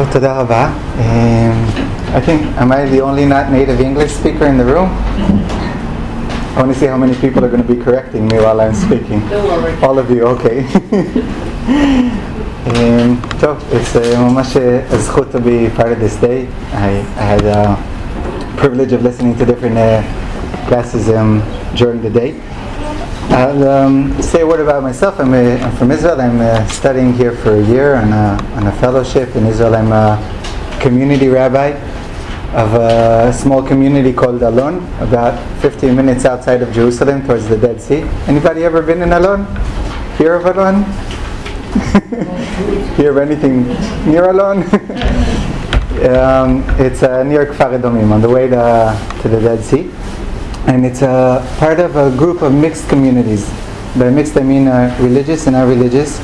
Well, Toda Rabba. I think, am I the only not native English speaker in the room? I want to see how many people are going to be correcting me while I'm speaking. Don't worry. All of you, okay. So it's ממש a zchut to be part of this day. I had the privilege of listening to different classes during the day. I'll say a word about myself. I'm from Israel. I'm studying here for a year on a fellowship in Israel. I'm a community rabbi of a small community called Alon, about 15 minutes outside of Jerusalem towards the Dead Sea. Anybody ever been in Alon? Hear of Alon? Hear of anything near Alon? It's near Kfar Edomim on the way to the Dead Sea. And it's a part of a group of mixed communities. By mixed I mean religious and non-religious,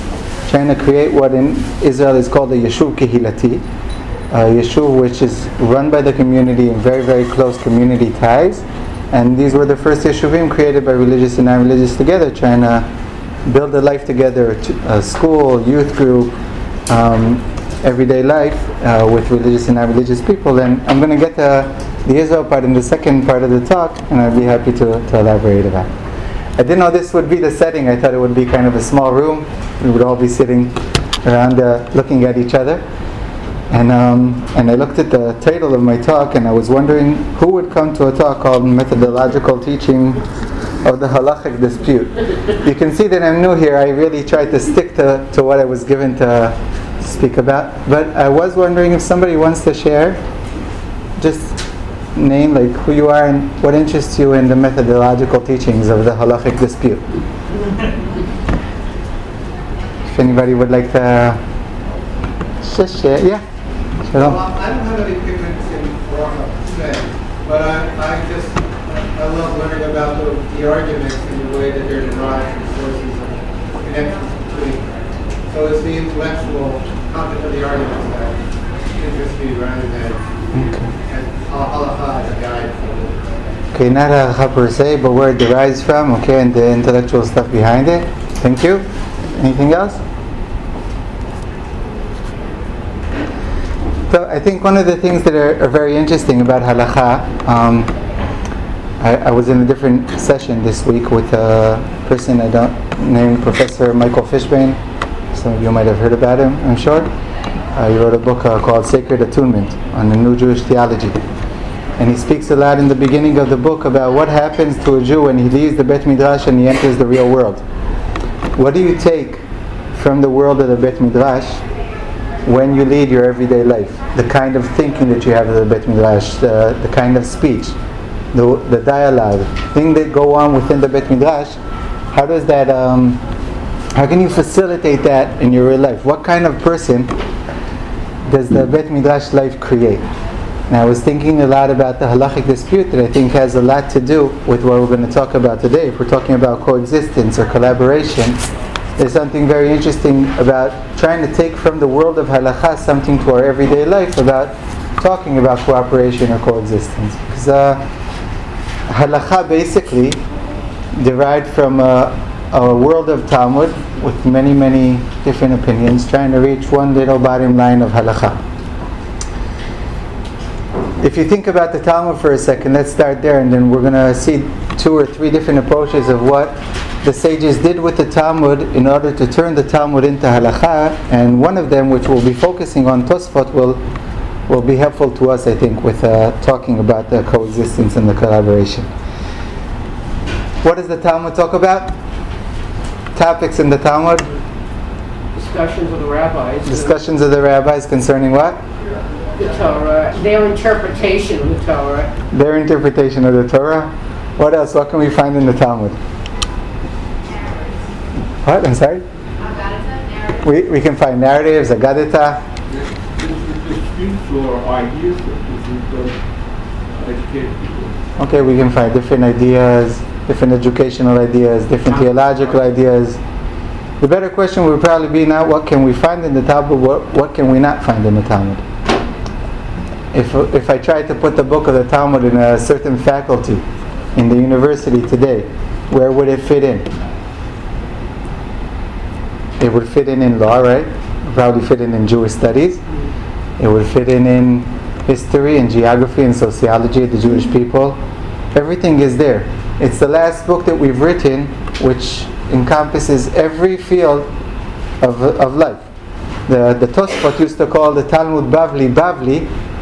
trying to create what in Israel is called a Yeshuv Kehilati, a Yeshuv which is run by the community in very, very close community ties. And these were the first Yeshuvim created by religious and non-religious together, trying to build a life together, a school, youth group, everyday life with religious and non-religious people. And I'm going to get the Israel part in the second part of the talk, and I'd be happy to elaborate about it. I didn't know this would be the setting. I thought it would be kind of a small room. We would all be sitting around looking at each other. And I looked at the title of my talk, and I was wondering who would come to a talk called Methodological Teaching of the Halakhic Dispute. You can see that I'm new here. I really tried to stick to what I was given to speak about. But I was wondering if somebody wants to share, just name like who you are and what interests you in the methodological teachings of the Halakhic Dispute. If anybody would like to just share, yeah. Shalom. Well, I don't have any ignorance in Raha today, but I love learning about the arguments and the way that they're derived from sources and connections between them. So it's the intellectual content of the arguments that interests me rather than Halakha as a guide for. Okay, not Halakha per se, but where it derives from, okay, and the intellectual stuff behind it. Thank you. Anything else? So I think one of the things that are very interesting about Halakha, I was in a different session this week with a person I don't name, Professor Michael Fishbane. Some of you might have heard about him, I'm sure. He wrote a book called Sacred Attunement on the New Jewish Theology. And he speaks a lot in the beginning of the book about what happens to a Jew when he leaves the Bet Midrash and he enters the real world. What do you take from the world of the Bet Midrash when you lead your everyday life? The kind of thinking that you have at the Bet Midrash, the kind of speech, the dialogue, things that go on within the Bet Midrash, how does that, how can you facilitate that in your real life? What kind of person does the Bet Midrash life create? And I was thinking a lot about the Halakhic dispute that I think has a lot to do with what we're going to talk about today. If we're talking about coexistence or collaboration, there's something very interesting about trying to take from the world of halakha something to our everyday life about talking about cooperation or coexistence. Because halakha basically derived from a world of Talmud with many, many different opinions, trying to reach one little bottom line of halakha. If you think about the Talmud for a second, let's start there, and then we're going to see 2 or 3 different approaches of what the sages did with the Talmud in order to turn the Talmud into halakha, and one of them, which we'll be focusing on, Tosafot, will be helpful to us, I think, with talking about the coexistence and the collaboration. What does the Talmud talk about? Topics in the Talmud? Discussions of the rabbis. Discussions of the rabbis concerning what? The Torah. Their interpretation of the Torah. Their interpretation of the Torah. What else? What can we find in the Talmud? What? I'm sorry? Agadah, we can find narratives, Agadah. Disputes or ideas that educate people. Okay, we can find different ideas, different educational ideas, different theological ideas. The better question would probably be not what can we find in the Talmud, what can we not find in the Talmud. If I tried to put the book of the Talmud in a certain faculty in the university today, where would it fit in? It would fit in law, right? Probably fit in Jewish studies. It would fit in history and geography and sociology of the Jewish people. Everything is there. It's the last book that we've written which encompasses every field of life. The Tosafot used to call the Talmud Bavli.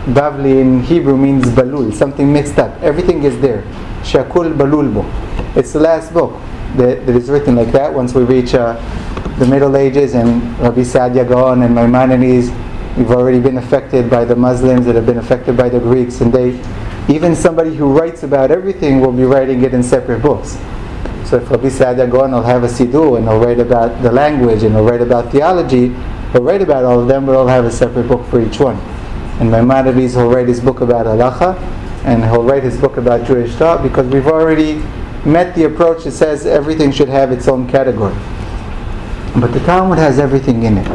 Bavli in Hebrew means balul, something mixed up. Everything is there. Shakul balul bo. It's the last book that is written like that. Once we reach the Middle Ages and Rabbi Saadia Gaon and Maimonides, we've already been affected by the Muslims that have been affected by the Greeks, and even somebody who writes about everything will be writing it in separate books. So if Rabbi Saadia Gaon will have a siddur and he'll write about the language and he'll write about theology, he'll write about all of them, but he'll have a separate book for each one. And Maimonides will write his book about Halakha, and he'll write his book about Jewish thought, because we've already met the approach that says everything should have its own category. But the Talmud has everything in it.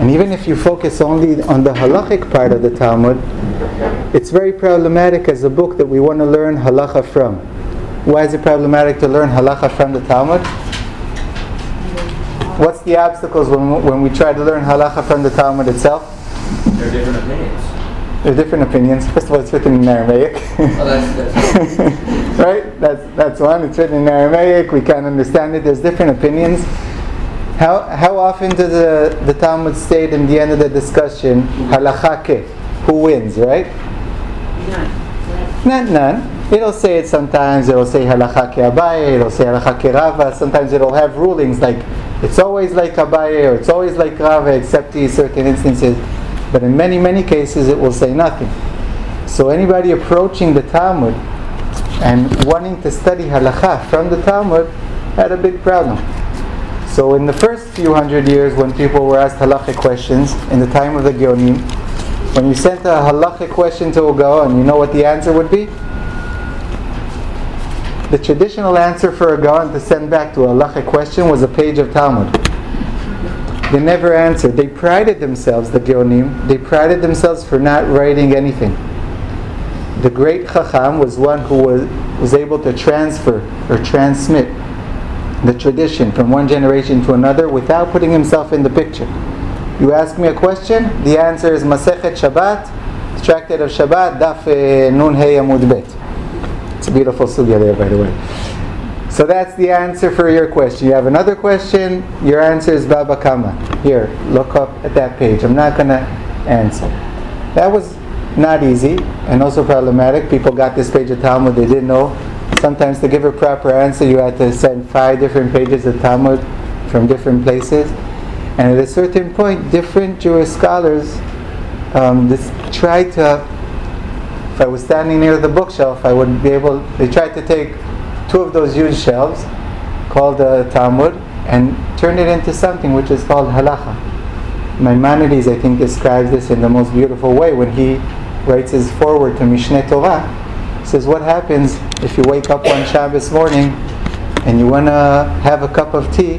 And even if you focus only on the halakhic part of the Talmud, it's very problematic as a book that we want to learn halakha from. Why is it problematic to learn halakha from the Talmud? What's the obstacles when we try to learn halakha from the Talmud itself? There are different opinions. There are different opinions. First of all, it's written in Aramaic. That's right? That's one. It's written in Aramaic. We can't understand it. There's different opinions. How often does the Talmud state in the end of the discussion, halakha ke, who wins, right? None. It'll say it sometimes. It'll say halakha ke Abaye. It'll say halakha ke Rava. Sometimes it'll have rulings like it's always like Abaye or it's always like Rava, except in certain instances. But in many, many cases, it will say nothing. So anybody approaching the Talmud and wanting to study halakha from the Talmud had a big problem. So in the first few hundred years, when people were asked halakhic questions, in the time of the Gionim, when you sent a halakhic question to a Gaon, you know what the answer would be? The traditional answer for a Gaon to send back to a halakhic question was a page of Talmud. They never answered. They prided themselves, the Geonim, they prided themselves for not writing anything. The great Chacham was one who was able to transfer or transmit the tradition from one generation to another without putting himself in the picture. You ask me a question, the answer is Masechet Shabbat, Tractate of Shabbat, Daf Nun Hey Amud Bet. It's a beautiful sugya there, by the way. So that's the answer for your question. You have another question, your answer is Baba Kama. Here, look up at that page. I'm not going to answer. That was not easy and also problematic. People got this page of Talmud, they didn't know. Sometimes to give a proper answer, you had to send 5 different pages of Talmud from different places. And at a certain point, different Jewish scholars tried to, if I was standing near the bookshelf, I would be able, they tried to take 2 of those huge shelves called the Talmud and turn it into something which is called halakha. Maimonides, I think, describes this in the most beautiful way when he writes his foreword to Mishneh Torah. He says, what happens if you wake up one Shabbos morning and you want to have a cup of tea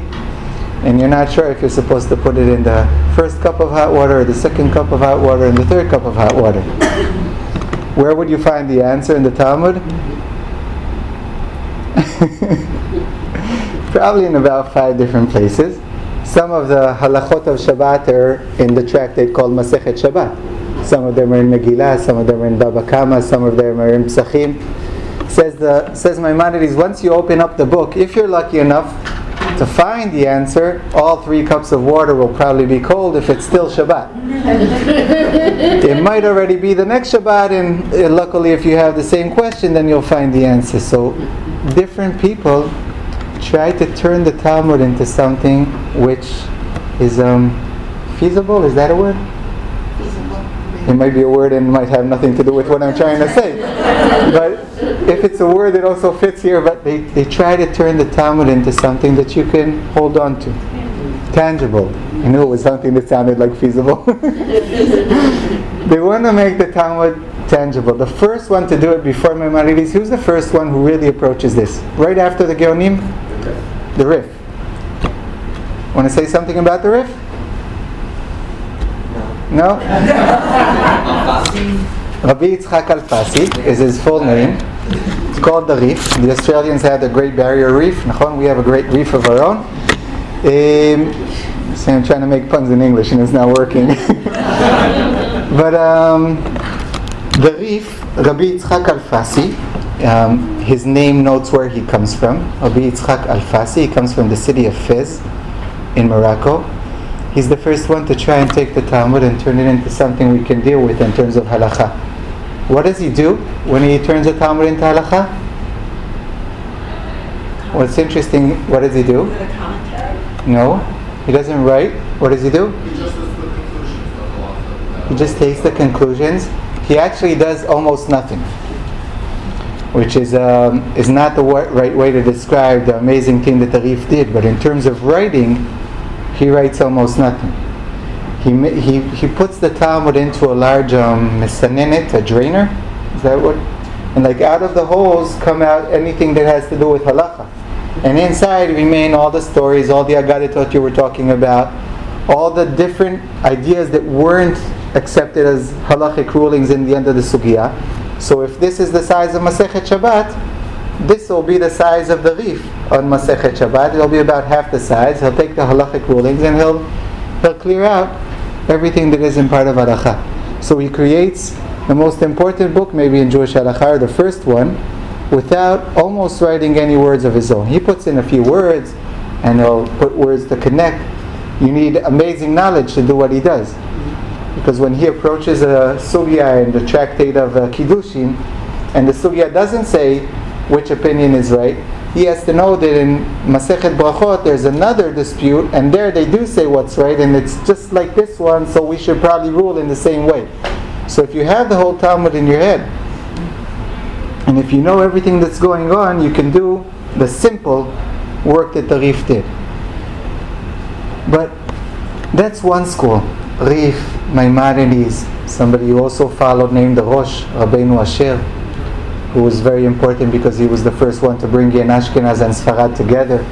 and you're not sure if you're supposed to put it in the first cup of hot water or the second cup of hot water and the third cup of hot water? Where would you find the answer in the Talmud? Probably in about 5 different places. Some of the halachot of Shabbat are in the tractate called Masechet Shabbat. Some of them are in Megillah, some of them are in Baba Kama, some of them are in Pesachim. Says Maimonides, once you open up the book, if you're lucky enough to find the answer, all 3 cups of water will probably be cold if it's still Shabbat. It might already be the next Shabbat, and luckily if you have the same question, then you'll find the answer. So different people try to turn the Talmud into something which is feasible. Is that a word? Feasible. It might be a word and might have nothing to do with what I'm trying to say. But if it's a word, it also fits here. But they try to turn the Talmud into something that you can hold on to. Tangible. I knew it was something that sounded like feasible. They want to make the Talmud tangible. The first one to do it before Maimonides, who's the first one who really approaches this? Right after the Geonim? The Rif. Want to say something about the Rif? No? Rabbi Isaac Alfasi is his full name. It's called the Rif. The Australians had the Great Barrier Reef. We have a great reef of our own. So I'm trying to make puns in English and it's not working. But the Rif, Rabbi Isaac Alfasi, his name notes where he comes from. Obi Yaakov Alfasi, he comes from the city of Fez in Morocco. He's the first one to try and take the Talmud and turn it into something we can deal with in terms of halakha. What does he do when he turns the Talmud into halakha? Well, it's interesting. What does he do? No, he doesn't write. What does he do? He just takes the conclusions. He actually does almost nothing, which is not the right way to describe the amazing thing that the Rif did. But in terms of writing, he writes almost nothing. He puts the Talmud into a large mesanenet, a drainer. Is that what? And like out of the holes come out anything that has to do with halakha, and inside remain all the stories, all the agadotot you were talking about, all the different ideas that weren't accepted as halakhic rulings in the end of the sugya. So if this is the size of Masechet Shabbat, this will be the size of the Rif on Masechet Shabbat. It'll be about half the size. He'll take the halachic rulings and he'll clear out everything that isn't part of halakha. So he creates the most important book, maybe in Jewish halakha, or the first one, without almost writing any words of his own. He puts in a few words, and he'll put words to connect. You need amazing knowledge to do what he does. Because when he approaches a sugya in the tractate of Kiddushin, and the sugya doesn't say which opinion is right, he has to know that in Masechet Brachot there's another dispute, and there they do say what's right, and it's just like this one, so we should probably rule in the same way. So if you have the whole Talmud in your head, and if you know everything that's going on, you can do the simple work that the Rif did. But that's one school. Rif, Maimonides, somebody who also followed named the Rosh, Rabbeinu Asher, who was very important because he was the first one to bring in Ashkenaz and Sfarad together.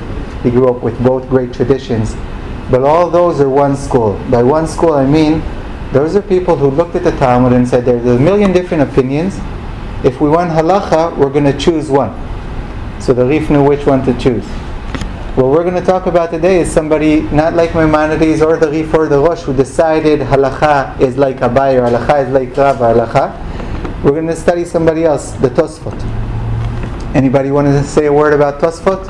He grew up with both great traditions. But all those are one school. By one school I mean, those are people who looked at the Talmud and said there's a million different opinions. If we want halakha, we're going to choose one. So the Rif knew which one to choose. What we're going to talk about today is somebody not like Maimonides or the Rif or the Rosh, who decided halakha is like Abaye or halakha is like Rava. Halakha. We're going to study somebody else, the Tosafot. Anybody want to say a word about Tosafot?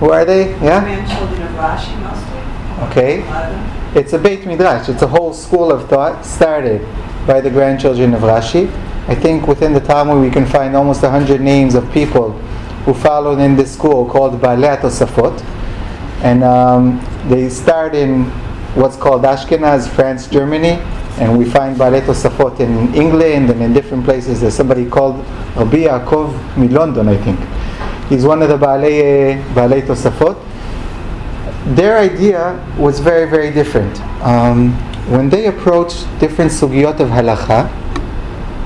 Who are they? Yeah. Children of Rashi mostly. Okay. It's a Bet Midrash. It's a whole school of thought started by the grandchildren of Rashi. I think within the Talmud we can find almost 100 names of people who followed in this school called Baalei Tosafot, and they start in what's called Ashkenaz, France, Germany, and we find Baalei Tosafot in England and in different places. There's somebody called Obi Yaakov from London, I think. He's one of the Baalei Tosafot. Their idea was very, very different. When they approached different sugyot of halakha,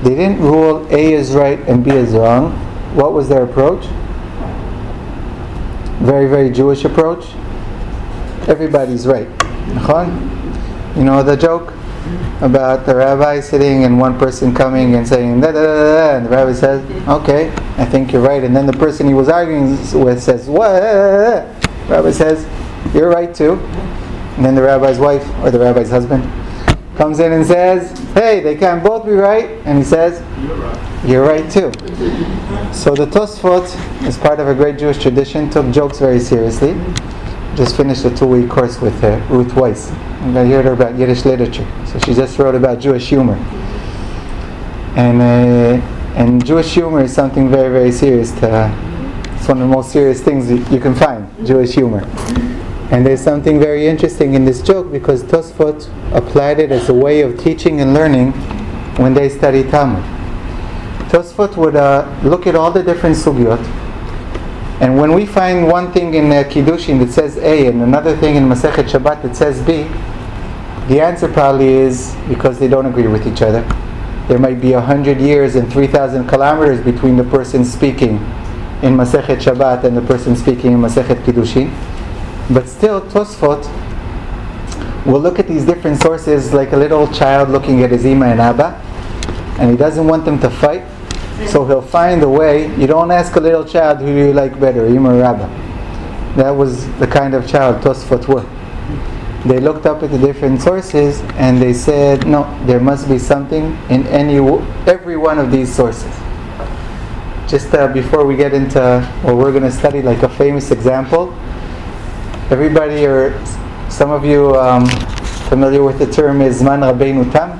they didn't rule A is right and B is wrong. What was their approach? Very, very Jewish approach. Everybody's right. You know the joke about the rabbi sitting and one person coming and saying da da da da, and the rabbi says, "Okay, I think you're right." And then the person he was arguing with says, "What?" The rabbi says, "You're right too." And then the rabbi's wife or the rabbi's husband comes in and says, "Hey, they can't both be right." And he says, "You're right too." So the Tosafot, as part of a great Jewish tradition, took jokes very seriously. Just finished a 2-week course with Ruth Weiss. And I heard her about Yiddish literature. So she just wrote about Jewish humor. And Jewish humor is something very, very serious. It's one of the most serious things you can find, Jewish humor. And there's something very interesting in this joke because Tosafot applied it as a way of teaching and learning when they studied Talmud. Tosafot would look at all the different sugyot, and when we find one thing in Kiddushin that says A and another thing in Masechet Shabbat that says B, the answer probably is because they don't agree with each other. There might be 100 years and 3,000 kilometers between the person speaking in Masechet Shabbat and the person speaking in Masechet Kiddushin. But still, Tosafot will look at these different sources like a little child looking at his Ima and Abba, and he doesn't want them to fight, so he'll find a way. You don't ask a little child who you like better, Ima or Abba. That was the kind of child Tosafot were. they looked up at the different sources and they said, no, there must be something in every one of these sources. Just before we get into what we're going to study, like a famous example, everybody or some of you familiar with the term is Zman Rabbeinu Tam.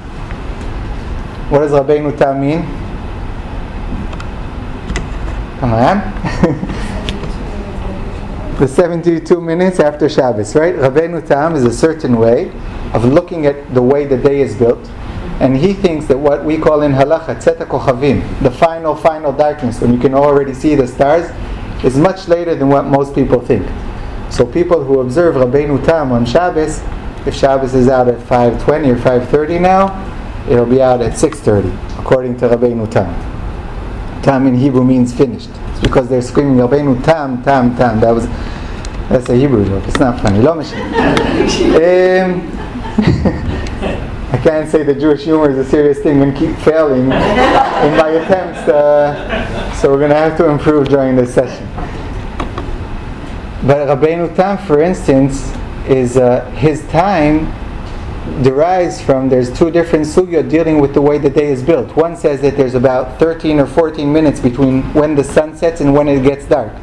What does Rabbeinu Tam mean? Come on. The 72 minutes after Shabbos, right? Rabbeinu Tam is a certain way of looking at the way the day is built. And he thinks that what we call in Halakha, Tzeta Kochavim, the final darkness, when you can already see the stars, is much later than what most people think. So people who observe Rabbeinu Tam on Shabbos, if Shabbos is out at 5:20 or 5:30 now, it'll be out at 6:30, according to Rabbeinu Tam. Tam in Hebrew means finished. It's because they're screaming, Rabbeinu Tam, Tam, Tam. That's a Hebrew joke. It's not funny. Lo I can't say that Jewish humor is a serious thing and keep failing in my attempts. So we're going to have to improve during this session. But Rabbeinu Tam, for instance, is his time derives from, there's two different sugya dealing with the way the day is built. One says that there's about 13 or 14 minutes between when the sun sets and when it gets dark,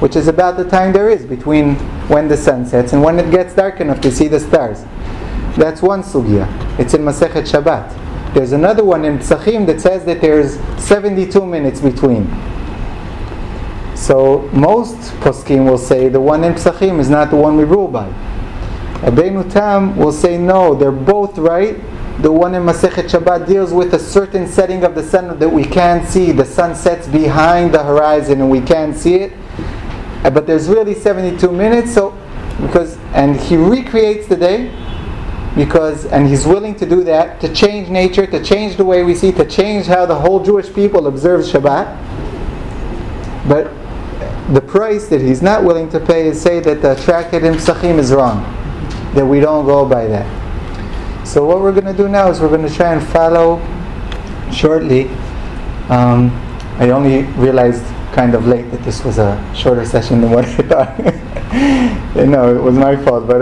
which is about the time there is between when the sun sets and when it gets dark enough to see the stars. That's one sugya. It's in Masechet Shabbat. There's another one in Pesachim that says that there's 72 minutes between. So most poskim will say the one in Pesachim is not the one we rule by. Rabbeinu Tam will say no, they're both right. The one in Masechet Shabbat deals with a certain setting of the sun that we can't see. The sun sets behind the horizon and we can't see it. But there's really 72 minutes. And he recreates the day and he's willing to do that, to change nature, to change the way we see, to change how the whole Jewish people observes Shabbat. But the price that he's not willing to pay is say that the tractate in Pesachim is wrong, that we don't go by that. So what we're going to do now is we're going to try and follow shortly. I only realized kind of late that this was a shorter session than what I thought. No, it was my fault. But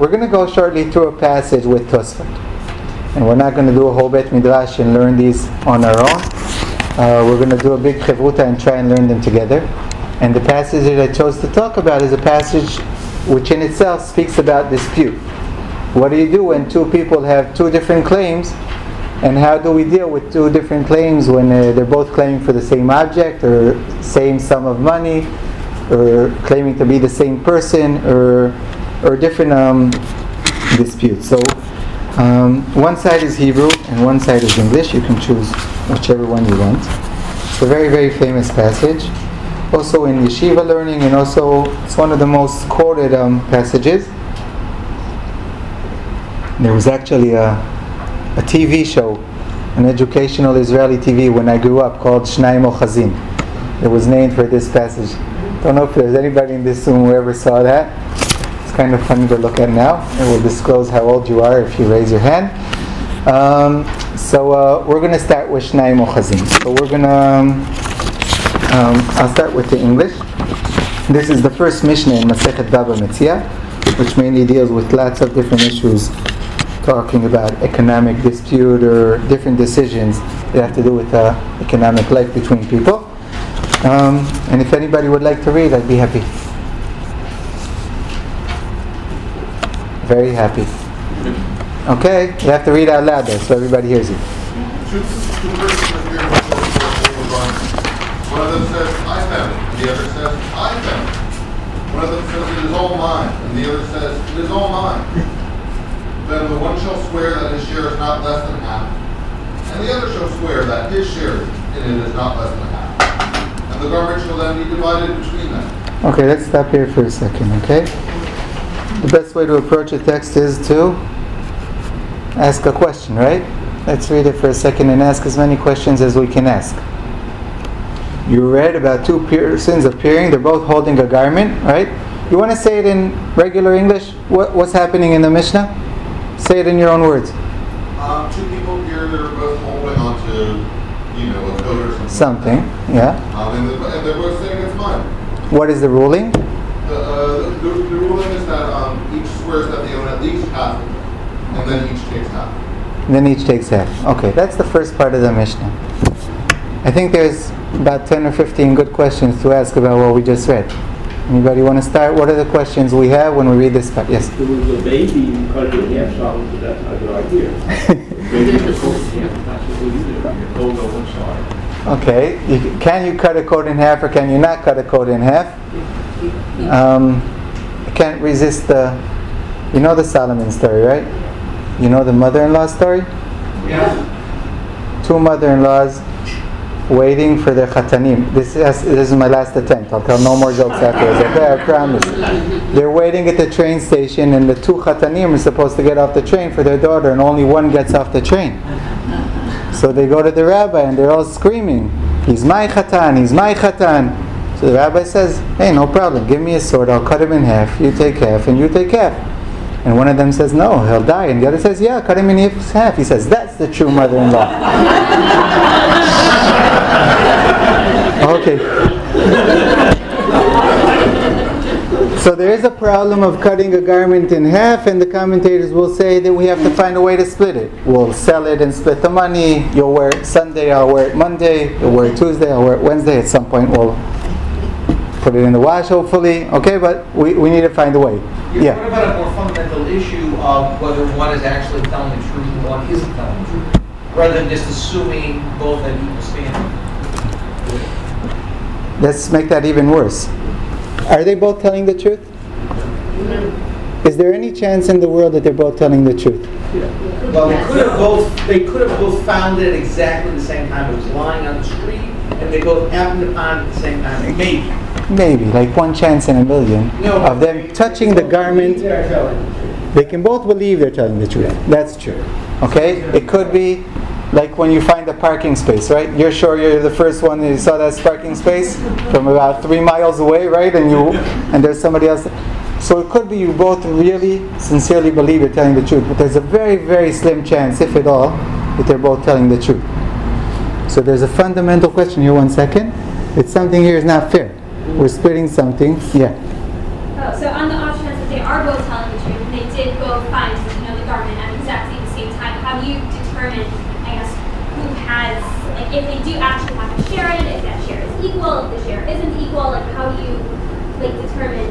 we're going to go shortly through a passage with Tosafot. And we're not going to do a whole Bet Midrash and learn these on our own. We're going to do a big Chevruta and try and learn them together. And the passage that I chose to talk about is a passage which in itself speaks about dispute. What do you do when two people have two different claims, and how do we deal with two different claims when they're both claiming for the same object, or same sum of money, or claiming to be the same person, or different disputes. So one side is Hebrew and one side is English. You can choose whichever one you want. It's a very, very famous passage. Also in yeshiva learning, and also it's one of the most quoted passages. There was actually a TV show, an educational Israeli TV when I grew up, called Shnayim Ochazim. It was named for this passage. Don't know if there's anybody in this room who ever saw that. It's kind of funny to look at now. It will disclose how old you are if you raise your hand. We're going to start with Shnayim Ochazim. So we're going to... I'll start with the English. This is the first Mishnah in Masechet Baba Kama, which mainly deals with lots of different issues, talking about economic dispute or different decisions that have to do with economic life between people. And if anybody would like to read, I'd be happy. Very happy. Okay, you have to read out loud though, so everybody hears you. One of them says, I found it, and the other says, I found it. One of them says, it is all mine, and the other says, it is all mine. Then the one shall swear that his share is not less than half, and the other shall swear that his share in it is not less than half. And the garbage shall then be divided between them. Okay, let's stop here for a second, okay? The best way to approach a text is to ask a question, right? Let's read it for a second and ask as many questions as we can ask. You read about two persons appearing, they're both holding a garment, right? You want to say it in regular English? What's happening in the Mishnah? Say it in your own words. Two people appear, they're both holding on to, a coat or something. Yeah. And they're both saying it's mine. What is the ruling? The ruling is that each squares that they own at least half, and then each takes half. And then each takes half. Okay, that's the first part of the Mishnah. I think there's about 10 or 15 good questions to ask about what we just read. Anybody want to start? What are the questions we have when we read this part? Yes? There was a baby who cut in half, so that's not a good idea. Okay. Can you cut a coat in half or can you not cut a coat in half? I can't resist the... You know the Solomon story, right? You know the mother-in-law story? Yeah. Two mother-in-laws waiting for their chatanim. This is my last attempt. I'll tell no more jokes afterwards. Okay, I promise. They're waiting at the train station, and the two chatanim are supposed to get off the train for their daughter, and only one gets off the train. So they go to the rabbi, and they're all screaming, "He's my chatan! He's my chatan!" So the rabbi says, "Hey, no problem. Give me a sword. I'll cut him in half. You take half, and you take half." And one of them says, "No, he'll die." And the other says, "Yeah, cut him in half." He says, "That's the true mother-in-law." Okay. So there is a problem of cutting a garment in half, and the commentators will say that we have to find a way to split it. We'll sell it and split the money. You'll wear it Sunday, I'll wear it Monday. You'll wear it Tuesday, I'll wear it Wednesday. At some point we'll put it in the wash, hopefully. Okay, but we need to find a way. Yeah. What about a more fundamental issue of whether one is actually telling the truth and one isn't telling the truth, rather than just assuming both have equal standing? Let's make that even worse. Are they both telling the truth? No. Is there any chance in the world that they're both telling the truth? Yeah. Well, they could have both found it at exactly the same time. It was lying on the street, and they both happened upon it at the same time. Maybe, like one chance in a million of them touching the garment. They can both believe they're telling the truth. That's true. Okay? It could be like when you find a parking space, right? You're sure you're the first one that you saw that parking space from about 3 miles away, right? And there's somebody else. So it could be you both really sincerely believe you're telling the truth, but there's a very, very slim chance, if at all, that they're both telling the truth. So there's a fundamental question here. One second. It's something here is not fair. We're splitting something. Yeah. Oh, so on the off chance that they are both telling the truth, they did both find the garment at exactly the same time. How do you determine? As, like, if they do actually have to share it, if that share is equal, if the share isn't equal, like, how do you, like, determine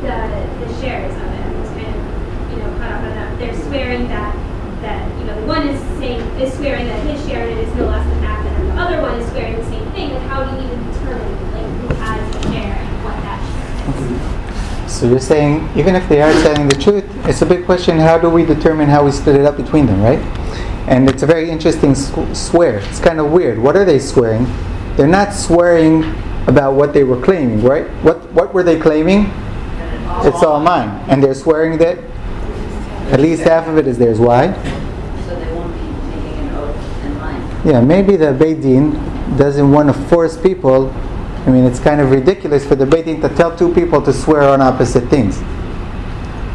the shares of it? It's kind of, caught up on that. They're swearing that one is swearing that his share in it is no less than that, and the other one is swearing the same thing. Like, how do you even determine, like, who has a share and what that share is? So you're saying, even if they are telling the truth, it's a big question, how do we determine how we split it up between them, right? And it's a very interesting swear. It's kind of weird. What are they swearing? They're not swearing about what they were claiming, right? What were they claiming? It's all mine. And they're swearing that at least half of it is theirs. Why? So they won't be taking an oath in line. Yeah, maybe the Beit Din doesn't want to force people. I mean, it's kind of ridiculous for the Beit Din to tell two people to swear on opposite things.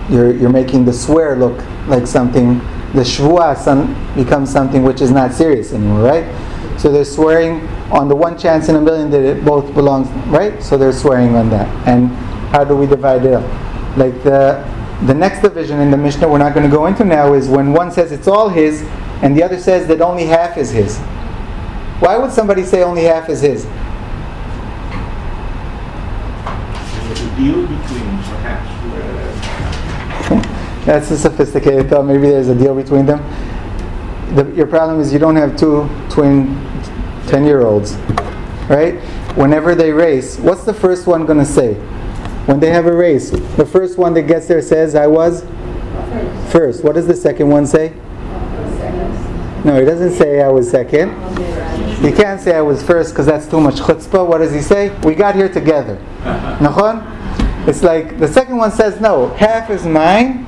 You're making the swear look like something... The shvuah becomes something which is not serious anymore, right? So they're swearing on the one chance in a million that it both belongs, right? So they're swearing on that. And how do we divide it up? Like the next division in the Mishnah we're not going to go into now is when one says it's all his and the other says that only half is his. Why would somebody say only half is his? There's a deal between perhaps where... That's a sophisticated thought. Maybe there's a deal between them. Your problem is you don't have two twin 10-year-olds, right? Whenever they race, what's the first one going to say? When they have a race, the first one that gets there says, "I was first." What does the second one say? No, he doesn't say, "I was second." He can't say, "I was first," because that's too much chutzpah. What does he say? "We got here together." Nachon? It's like the second one says, "No, half is mine."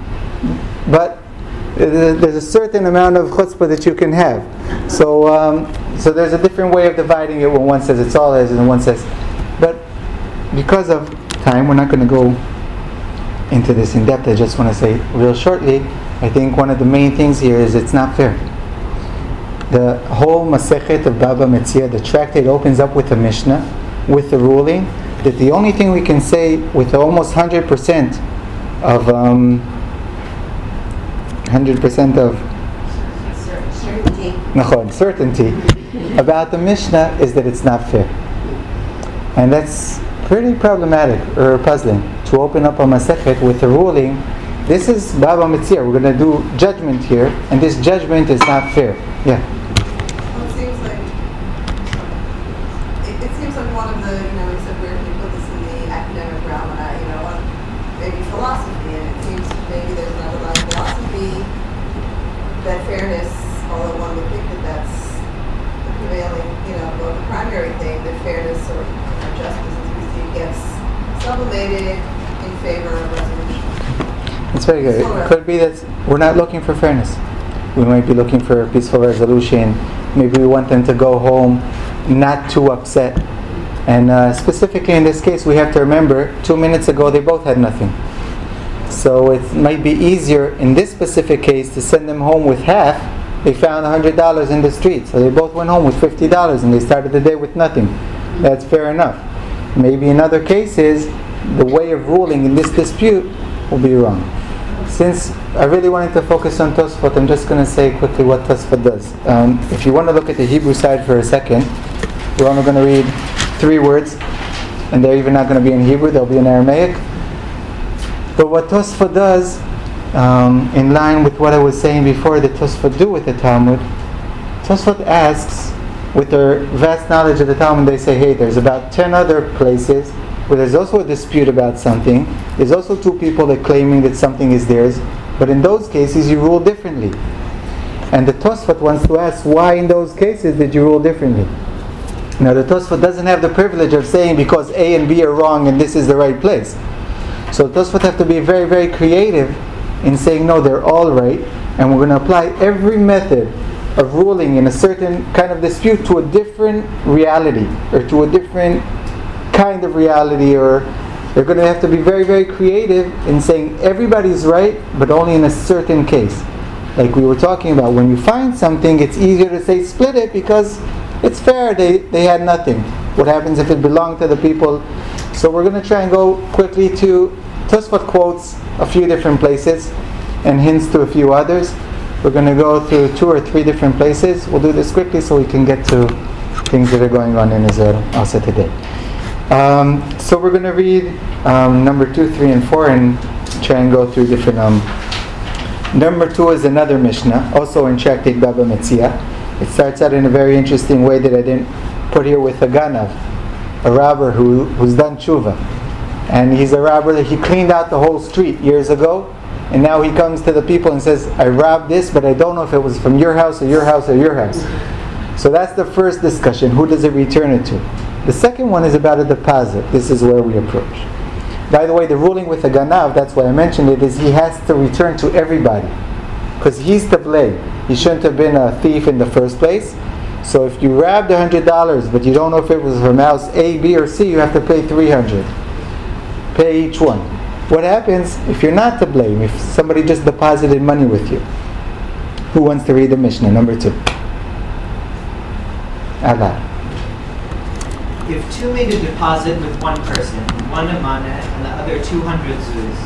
But there's a certain amount of chutzpah that you can have. So there's a different way of dividing it when one says it's all his and one says... But because of time, we're not going to go into this in depth. I just want to say real shortly, I think one of the main things here is it's not fair. The whole Masechet of Baba Metzia, the tractate, opens up with a Mishnah, with the ruling, that the only thing we can say with almost 100% of... 100% of certainty about the Mishnah is that it's not fair. And that's pretty problematic or puzzling to open up a Masechet with a ruling. This is Baba Metzia. We're going to do judgment here, and this judgment is not fair. Yeah. Well, it seems like one of the, except where we put this in the academic realm, and maybe philosophy, and it seems maybe there's not a lot of philosophy that fairness. Although one would think that that's the prevailing, the primary thing, that fairness or justice, as we see, gets sublimated in favor of resolution. That's very good. It could be that we're not looking for fairness. We might be looking for a peaceful resolution. Maybe we want them to go home not too upset. And specifically in this case, we have to remember 2 minutes ago they both had nothing. So it might be easier in this specific case to send them home with half. They found $100 in the street, so they both went home with $50 and they started the day with nothing. That's fair enough. Maybe in other cases, the way of ruling in this dispute will be wrong. Since I really wanted to focus on Tosafot, I'm just going to say quickly what Tosafot does. If you want to look at the Hebrew side for a second, we're only going to read 3 words, and they're even not going to be in Hebrew, they'll be in Aramaic. But what Tosafot does, in line with what I was saying before, that Tosafot do with the Talmud, Tosafot asks, with their vast knowledge of the Talmud, they say, hey, there's about 10 other places where there's also a dispute about something. There's also 2 people that are claiming that something is theirs. But in those cases, you rule differently. And the Tosafot wants to ask, why in those cases did you rule differently? Now, the Tosafot doesn't have the privilege of saying, because A and B are wrong and this is the right place. So Tosafot have to be very, very creative in saying, no, they're all right, and we're going to apply every method of ruling in a certain kind of dispute to a different reality, or to a different kind of reality, or they're going to have to be very, very creative in saying everybody's right, but only in a certain case. Like we were talking about, when you find something, it's easier to say split it because it's fair, they had nothing. What happens if it belonged to the people? So we're going to try and go quickly to Tosafot quotes a few different places and hints to a few others. We're going to go through 2 or 3 different places. We'll do this quickly so we can get to things that are going on in Israel also today. So we're going to read number 2, 3, and 4 and try and go through different. Number 2 is another Mishnah, also in Tractate Baba Metzia. It starts out in a very interesting way that I didn't put here, with a ganav, a robber who's done tshuva. And he's a robber that he cleaned out the whole street years ago, and now he comes to the people and says, I robbed this, but I don't know if it was from your house or your house or your house. So that's the first discussion. Who does it return it to? The second one is about a deposit. This is where we approach. By the way, the ruling with the ganav, that's why I mentioned it, is he has to return to everybody, because he's to blame. He shouldn't have been a thief in the first place. So if you robbed $100, but you don't know if it was from house A, B, or C, you have to pay $300. Pay each one. What happens if you're not to blame, if somebody just deposited money with you? Who wants to read the Mishnah? Number 2. Allah. If 2 made a deposit with one person, one amana and the other 200 zuz,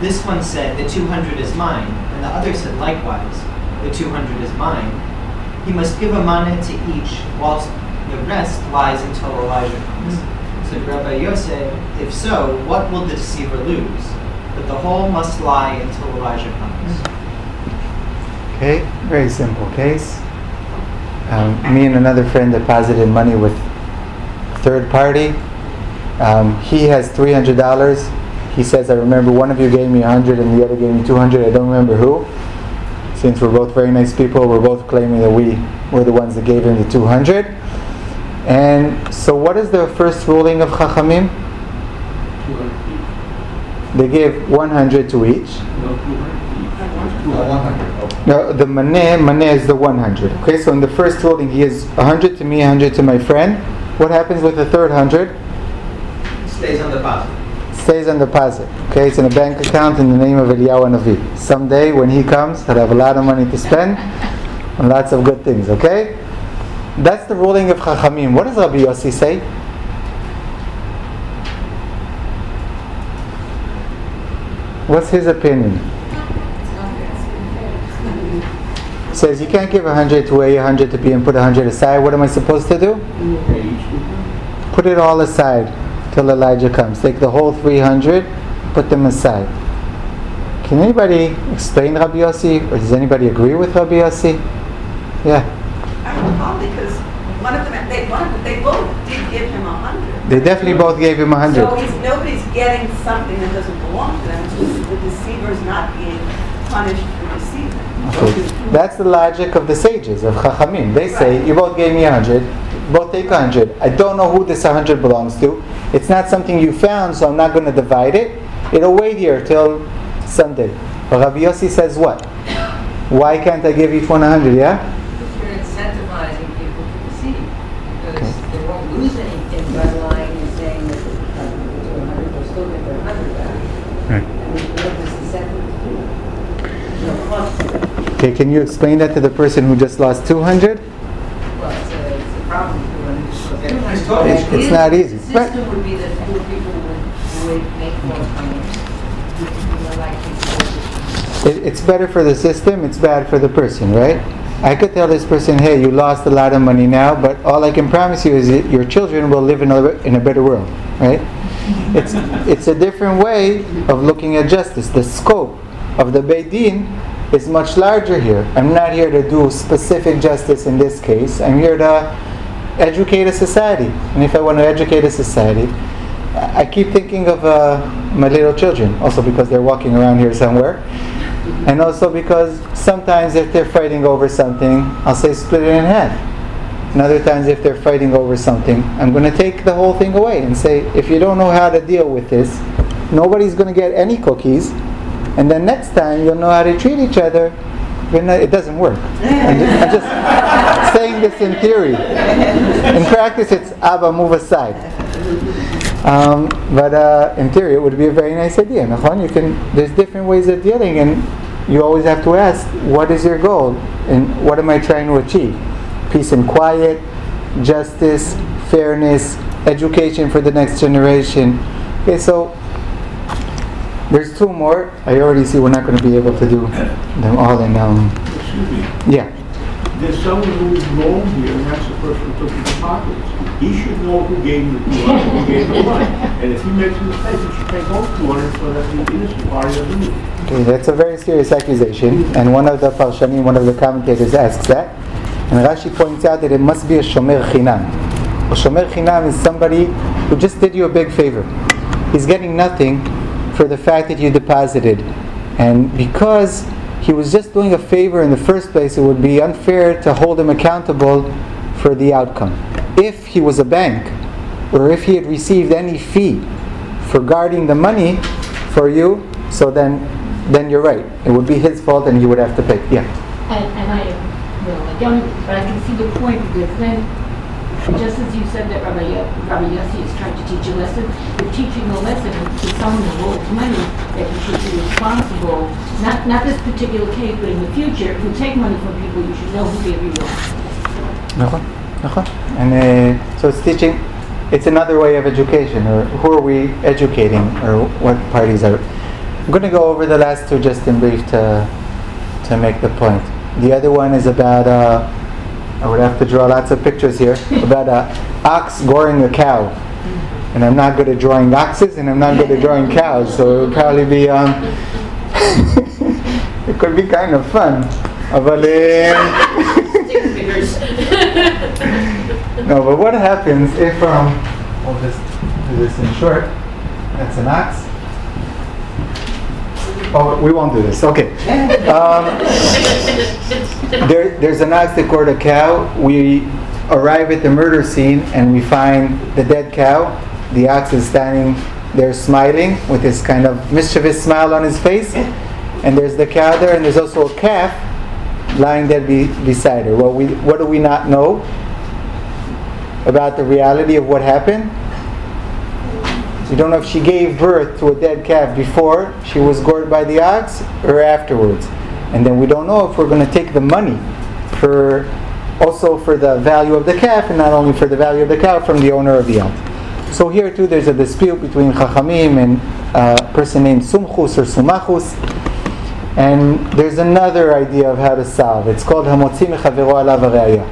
this one said, the 200 is mine, and the other said likewise, the 200 is mine, he must give amana to each, whilst the rest lies until Elijah comes. Said Rabbi Yosef, if so, what will the deceiver lose? But the whole must lie until Elijah comes. Okay, very simple case. Me and another friend deposited money with a third party. He has $300. He says, I remember one of you gave me $100 and the other gave me $200. I don't remember who. Since we're both very nice people, we're both claiming that we were the ones that gave him the $200. And so what is the first ruling of Chachamim? 200. They give 100 to each. No, 200. No, the maneh is the 100. Okay, so in the first ruling he is 100 to me, 100 to my friend. What happens with the third 100? Stays on deposit. Stays on deposit. Okay, it's in a bank account in the name of Eliyahu Hanavi. Someday when he comes, he'll have a lot of money to spend and lots of good things, okay? That's the ruling of Chachamim. What does Rabbi Yossi say? What's his opinion? says you can't give 100 to A, 100 to B, and put 100 aside. What am I supposed to do? Put it all aside till Elijah comes. Take the whole 300, put them aside. Can anybody explain Rabbi Yossi, or does anybody agree with Rabbi Yossi? Yeah. I recall because one of them, they both did give him 100. They definitely both gave him 100. So nobody's getting something that doesn't belong to them. It's just the deceiver's not being punished for deceiving. Okay. That's the logic of the sages, of Chachamim. They say, you both gave me 100, both take 100. I don't know who this 100 belongs to. It's not something you found, so I'm not going to divide it. It'll wait here till Sunday. But Rabbi Yossi says what? Why can't I give each 100, yeah? Because you're incentivizing people to deceive. Because they won't lose anything by lying and saying that 200 will still get their 100 back. Right. And what does the second do? No cost. Okay, can you explain that to the person who just lost 200? Well, it's a problem. It's not easy. The system would be that fewer people would make more money. It's better for the system, it's bad for the person, right? I could tell this person, hey, you lost a lot of money now, but all I can promise you is that your children will live in a better world, right? It's a different way of looking at justice. The scope of the Beit Din is much larger here. I'm not here to do specific justice in this case. I'm here to educate a society. And if I want to educate a society, I keep thinking of my little children, also because they're walking around here somewhere, and also because sometimes if they're fighting over something, I'll say split it in half. And other times if they're fighting over something, I'm going to take the whole thing away and say, if you don't know how to deal with this, nobody's going to get any cookies. And then next time you'll know how to treat each other. It doesn't work. I'm just saying this in theory. In practice, it's Abba, move aside. But in theory, it would be a very nice idea. There's different ways of dealing, and you always have to ask, what is your goal? And what am I trying to achieve? Peace and quiet, justice, fairness, education for the next generation. Okay, so there's two more. I already see we're not going to be able to do them all in Excuse me. Yeah. There's someone who's wrong here, and that's the person who took the pockets. He should know who gave him the 200 and who gave him the money. And if he makes a mistake, he should take all 200 so that the innocent party doesn't lose. Okay, that's a very serious accusation. And one of the Parshanim, one of the commentators asks that. And Rashi points out that it must be a Shomer Chinam. A Shomer Chinam is somebody who just did you a big favor. He's getting nothing for the fact that you deposited. And because he was just doing a favor in the first place, it would be unfair to hold him accountable for the outcome. If he was a bank, or if he had received any fee for guarding the money for you, so then you're right. It would be his fault and you would have to pay. Yeah? I can see the point, because then just as you said that Rabbi Yossi is trying to teach a lesson, you're teaching a lesson to someone who holds money that you should be responsible, not this particular case, but in the future, if you take money from people, you should know who they belong. And so it's teaching, it's another way of education, or who are we educating, or what parties are. I'm going to go over the last two just in brief to make the point. The other one is about I would have to draw lots of pictures here about an ox goring a cow. And I'm not good at drawing oxes, and I'm not good at drawing cows, so it would probably be, it could be kind of fun. No, but what happens if, we'll just do this in short. That's an ox. Oh, we won't do this. Okay. There's an ox that gored a cow. We arrive at the murder scene and we find the dead cow. The ox is standing there smiling with this kind of mischievous smile on his face. And there's the cow there, and there's also a calf lying dead beside her. Well, what do we not know about the reality of what happened? You don't know if she gave birth to a dead calf before she was gored by the ox or afterwards. And then we don't know if we're going to take the money for the value of the calf, and not only for the value of the cow, from the owner of the ox. So here too there's a dispute between Chachamim and a person named Sumchus or Sumachus. And there's another idea of how to solve. It's called Hamotzi mechavero alav haraya.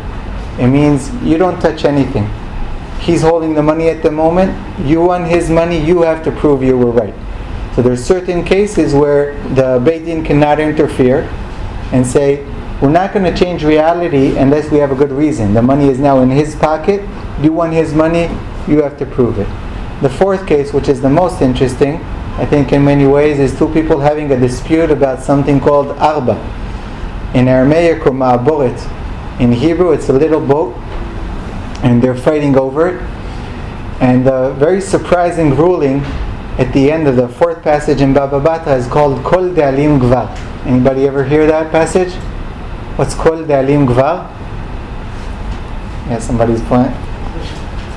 It means you don't touch anything. He's holding the money at the moment. You won his money. You have to prove you were right. So there's certain cases where the Beit Din cannot interfere and say, we're not going to change reality unless we have a good reason. The money is now in his pocket. You won his money. You have to prove it. The fourth case, which is the most interesting, I think in many ways, is two people having a dispute about something called arba. In Aramaic or ma'aboret. In Hebrew, it's a little boat, and they're fighting over it. And the very surprising ruling at the end of the fourth passage in Baba Batra is called Kol De'alim Gvar. Anybody ever hear that passage? What's Kol De'alim Gvar? Yeah, somebody's point.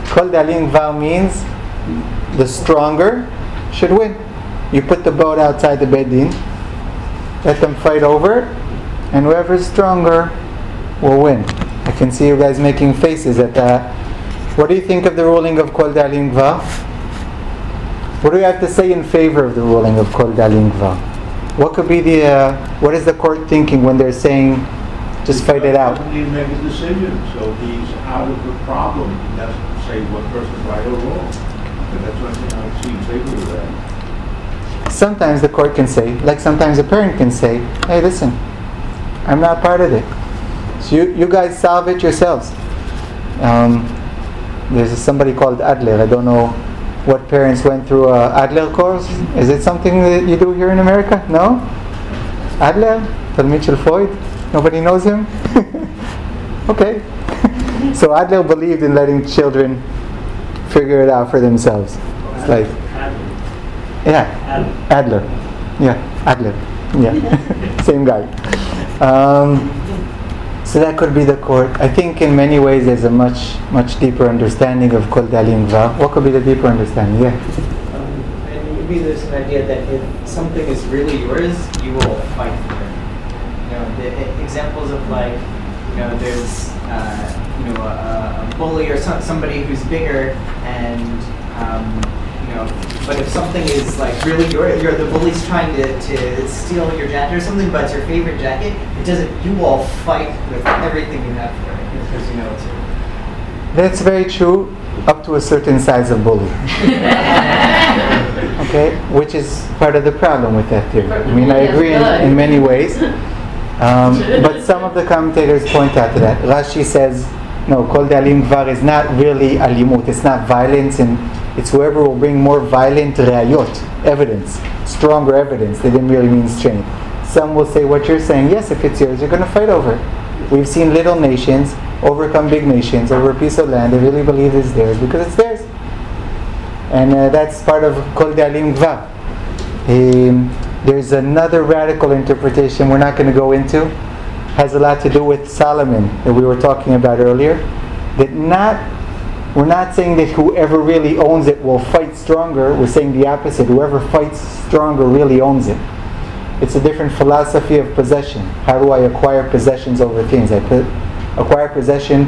Kol De'alim Gvar means the stronger should win. You put the boat outside the Beit Din, let them fight over it, and whoever's stronger will win. I can see you guys making faces at that. What do you think of the ruling of Kol De'alim Gvar? What do you have to say in favor of the ruling of Kol De'alim Gvar? What could be the what is the court thinking when they're saying just fight it out? He made a decision, so he's out of the problem. He doesn't say what person's right or wrong. And that's one thing I see in favor of that. Sometimes the court can say, like sometimes a parent can say, hey, listen, I'm not part of it. So you guys solve it yourselves. There's somebody called Adler. I don't know what parents went through Adler course. Is it something that you do here in America? No? Adler? Talmid Shel Freud? Nobody knows him? Okay. So Adler believed in letting children figure it out for themselves. It's like, yeah, Adler. Yeah, Adler. Yeah, same guy. So that could be the court. I think in many ways there's a much deeper understanding of Kol De'alim Gvar. What could be the deeper understanding? Yeah. And maybe there's an idea that if something is really yours, you will fight for it. You know, the examples of, like, you know, there's a bully or somebody who's bigger, and you know, but if something is like really you're the bully's trying to steal your jacket or something, but it's your favorite jacket, it doesn't, you all fight with everything you have for it because you know it's right. That's very true up to a certain size of bully. Okay, which is part of the problem with that theory. I mean, I agree in many ways. But some of the commentators point out to that. Rashi says, no, Kol De'alim Gvar is not really alimut, it's not violence, and it's whoever will bring more violent rayot, evidence, stronger evidence. They didn't really mean strength. Some will say what you're saying, yes, if it's yours, you're going to fight over it. We've seen little nations overcome big nations over a piece of land they really believe is theirs because it's theirs. And that's part of Kol De'alim Gvar. There's another radical interpretation we're not going to go into. Has a lot to do with Solomon that we were talking about earlier. That we're not saying that whoever really owns it will fight stronger. We're saying the opposite. Whoever fights stronger really owns it. It's a different philosophy of possession. How do I acquire possessions over things? I acquire possession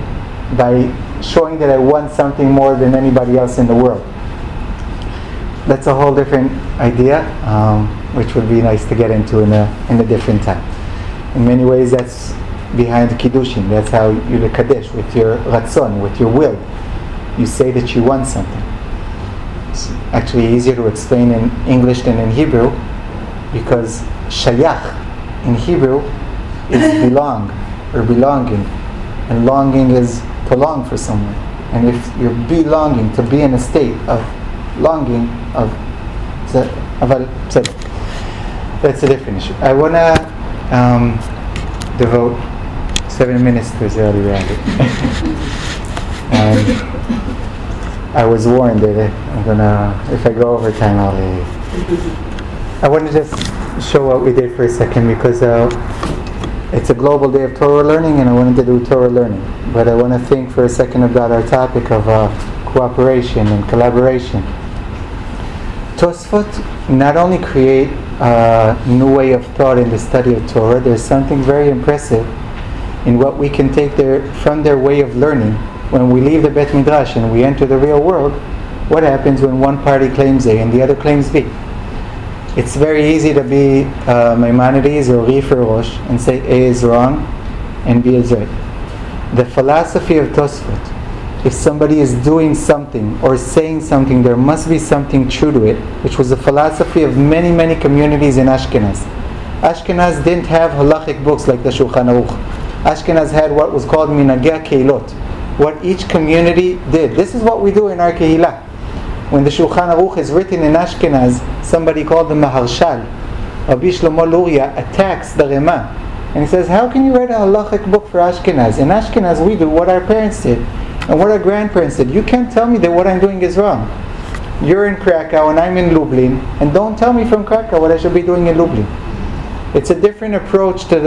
by showing that I want something more than anybody else in the world. That's a whole different idea, which would be nice to get into in a different time. In many ways, that's behind Kiddushin. That's how you lekadesh, with your ratzon, with your will. You say that you want something. It's actually easier to explain in English than in Hebrew, because shayach in Hebrew is belong or belonging. And longing is to long for someone. And if you're belonging, to be in a state of longing, that's a different issue. I want to devote 7 minutes to Israeli rabbit. I was warned that if I go over time, I'll leave. I want to just show what we did for a second, because it's a global day of Torah learning, and I wanted to do Torah learning. But I want to think for a second about our topic of cooperation and collaboration. Tosafot not only create a new way of thought in the study of Torah, there's something very impressive in what we can take from their way of learning. When we leave the Bet Midrash and we enter the real world, what happens when one party claims A and the other claims B? It's very easy to be Maimonides or Rif or Rosh and say A is wrong and B is right. The philosophy of Tosafot, if somebody is doing something or saying something, there must be something true to it, which was the philosophy of many, many communities in Ashkenaz. Ashkenaz didn't have halakhic books like the Shulchan Aruch. Ashkenaz had what was called minagei keilot, what each community did. This is what we do in our kehilah. When the Shulchan Aruch is written in Ashkenaz, somebody called the Maharshal, Rabbi Shlomo Luria, attacks the Rema. And he says, how can you write a halakhic book for Ashkenaz? In Ashkenaz we do what our parents did and what our grandparents did. You can't tell me that what I'm doing is wrong. You're in Krakow and I'm in Lublin, and don't tell me from Krakow what I should be doing in Lublin. It's a different approach to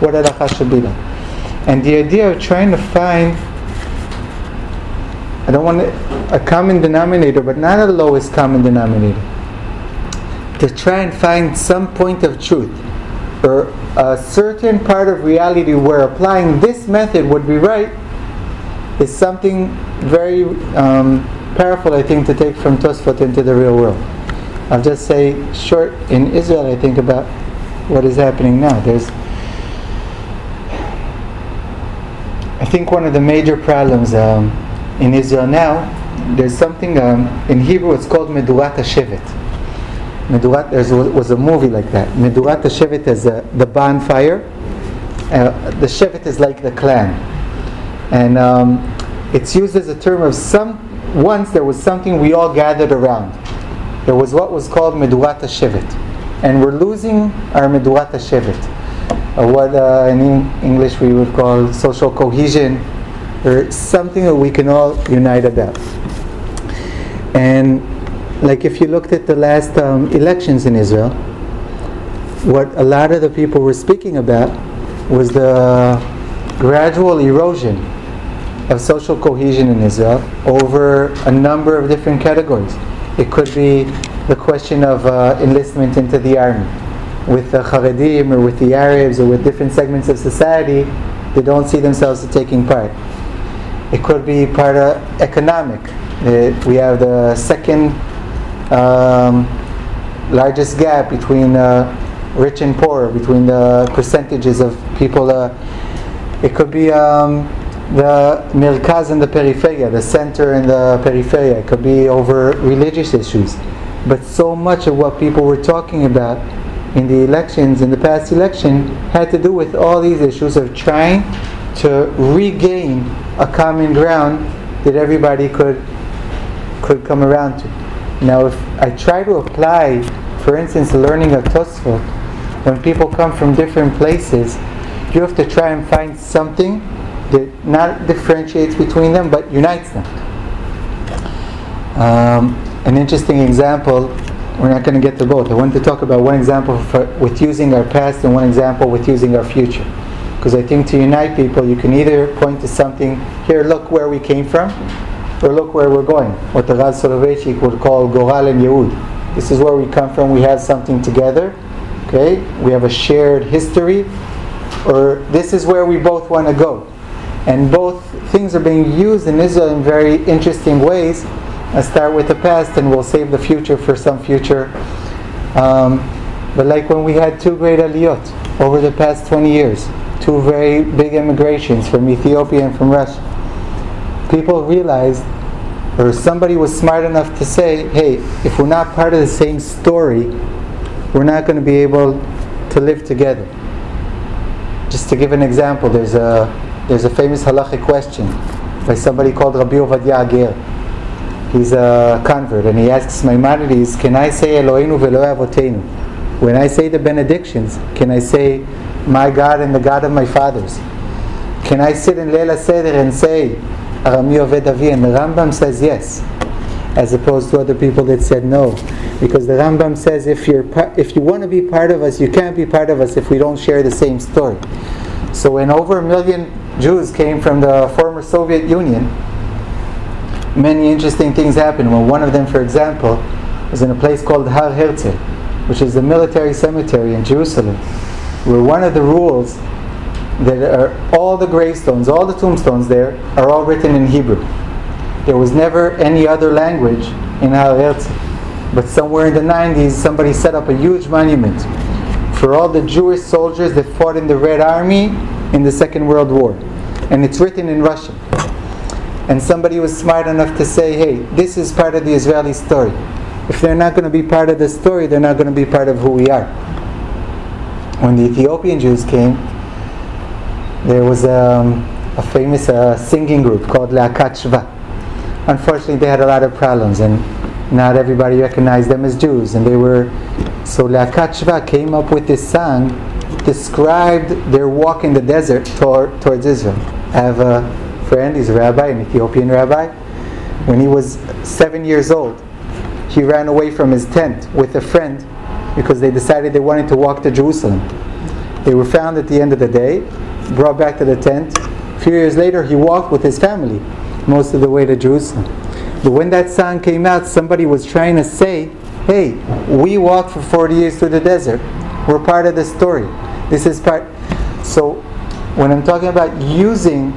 what halakha should be done. And the idea of trying to find, I don't want a common denominator, but not a lowest common denominator. To try and find some point of truth or a certain part of reality where applying this method would be right is something very powerful, I think, to take from Tosafot into the real world. I'll just say short, in Israel, I think about what is happening now. I think one of the major problems in Israel now, there's something in Hebrew it's called Medurat HaShevet. Medurat, there was a movie like that. Medurat HaShevet is the bonfire. The Shevet is like the clan, and it's used as a term of once there was something we all gathered around. There was what was called Medurat HaShevet, and we're losing our Medurat HaShevet, what in English we would call social cohesion, or something that we can all unite about. And like if you looked at the last elections in Israel, what a lot of the people were speaking about was the gradual erosion of social cohesion in Israel over a number of different categories. It could be the question of enlistment into the army. With the Haredim or with the Arabs or with different segments of society, they don't see themselves as taking part. It could be part of economic. We have the second largest gap between rich and poor, between the percentages of people. It could be the Merkaz and the Peripheria, the center and the Peripheria. It could be over religious issues. But so much of what people were talking about in the elections, in the past election, had to do with all these issues of trying to regain a common ground that everybody could come around to. Now, if I try to apply, for instance, learning of Tosafot, when people come from different places, you have to try and find something that not differentiates between them but unites them. An interesting example, we're not going to get to both. I want to talk about one example with using our past and one example with using our future, because I think to unite people you can either point to something, here look where we came from, or look where we're going, what the Rav Soloveitchik would call Goral and Yehud. This is where we come from, we have something together, okay? We have a shared history, or this is where we both want to go. And both things are being used in Israel in very interesting ways. I'll start with the past and we'll save the future for some future. But like when we had two great aliyot over the past 20 years, two very big immigrations from Ethiopia and from Russia, people realized, or somebody was smart enough to say, hey, if we're not part of the same story, we're not going to be able to live together. Just to give an example, there's a famous halakhic question by somebody called Rabbi Ovadia Ager. He's a convert, and he asks Maimonides, can I say Eloheinu ve'Elohe Avoteinu? When I say the benedictions, can I say my God and the God of my fathers? Can I sit in Leil HaSeder and say Arami Oved Avi? And the Rambam says yes, as opposed to other people that said no, because the Rambam says if you want to be part of us, you can't be part of us if we don't share the same story. So when over 1 million Jews came from the former Soviet Union, many interesting things happened. Well, one of them, for example, was in a place called Har Herzl, which is the military cemetery in Jerusalem, where one of the rules that are all the gravestones, all the tombstones there, are all written in Hebrew. There was never any other language in Har Herzl. But somewhere in the 90s, somebody set up a huge monument for all the Jewish soldiers that fought in the Red Army in the Second World War. And it's written in Russian. And somebody was smart enough to say, hey, this is part of the Israeli story. If they're not going to be part of the story, they're not going to be part of who we are. When the Ethiopian Jews came, there was a famous singing group called La'akatswa. Unfortunately, they had a lot of problems, and not everybody recognized them as Jews. And they were... So La'akatswa came up with this song, described their walk in the desert towards Israel. I have a friend, he's a rabbi, an Ethiopian rabbi. When he was 7 years old, he ran away from his tent with a friend because they decided they wanted to walk to Jerusalem. They were found at the end of the day, brought back to the tent. A few years later, he walked with his family most of the way to Jerusalem. But when that song came out, somebody was trying to say, hey, we walked for 40 years through the desert. We're part of the story. This is part... So, when I'm talking about using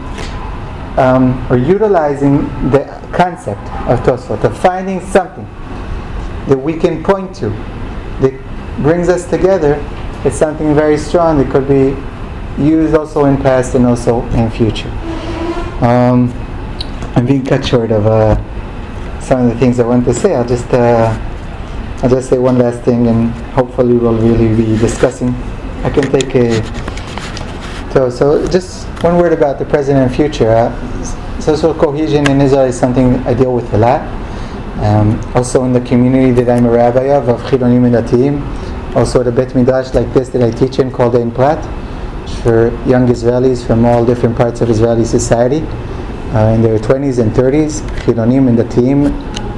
or utilizing the concept of Tosafot, of finding something that we can point to, that brings us together, it's something very strong that could be used also in past and also in future. I'm being cut short of some of the things I want to say. I'll just say one last thing, and hopefully we'll really be discussing. I can take a... So just one word about the present and future. Social cohesion in Israel is something I deal with a lot. Also in the community that I'm a rabbi of Chilonim and Datiim, also at a Bet Midrash like this that I teach in called Ein Prat, for young Israelis from all different parts of Israeli society, in their 20s and 30s, Chilonim and Datiim,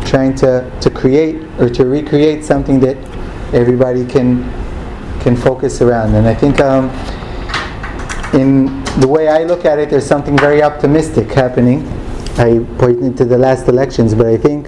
trying to create or to recreate something that everybody can focus around. And I think in the way I look at it, there's something very optimistic happening. I pointed to the last elections, but I think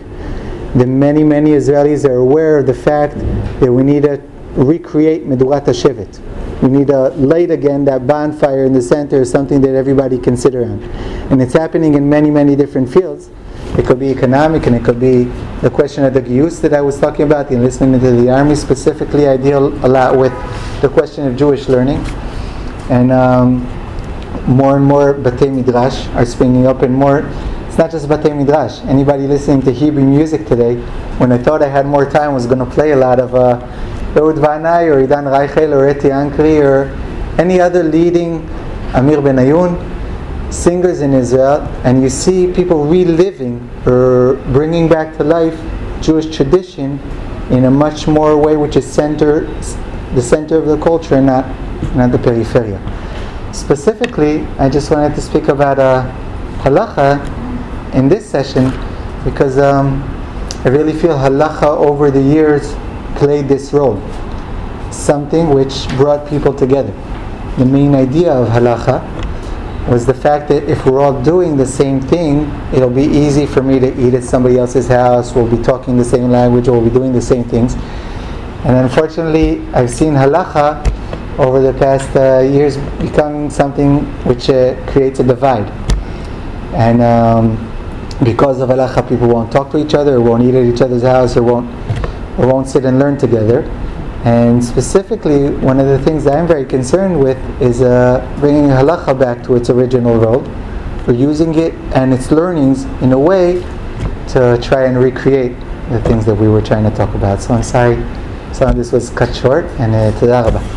that many Israelis are aware of the fact that we need to recreate Medurat HaShevet. We need to light again that bonfire in the center is something that everybody can sit around. And it's happening in many different fields. It could be economic, and it could be the question of the Giyus that I was talking about, the enlistment into the army specifically. I deal a lot with the question of Jewish learning. And more and more B'tei Midrash are springing up, and more... It's not just B'tei Midrash. Anybody listening to Hebrew music today, when I thought I had more time, I was going to play a lot of Ehud Vanai or Idan Reichel or Eti Ankri or any other leading Amir Benayoun singers in Israel, and you see people reliving or bringing back to life Jewish tradition in a much more way which is the center of the culture and not the periphery. Specifically, I just wanted to speak about Halakha in this session, because I really feel Halakha over the years played this role, something which brought people together. The main idea of Halakha was the fact that if we're all doing the same thing, it'll be easy for me to eat at somebody else's house, we'll be talking the same language, we'll be doing the same things. And unfortunately, I've seen Halakha over the past years becoming something which creates a divide. And because of Halakha, people won't talk to each other, won't eat at each other's house, or won't sit and learn together. And specifically, one of the things that I'm very concerned with is bringing Halakha back to its original role, or using it and its learnings in a way to try and recreate the things that we were trying to talk about. So I'm sorry some of this was cut short, and Toda Rabba.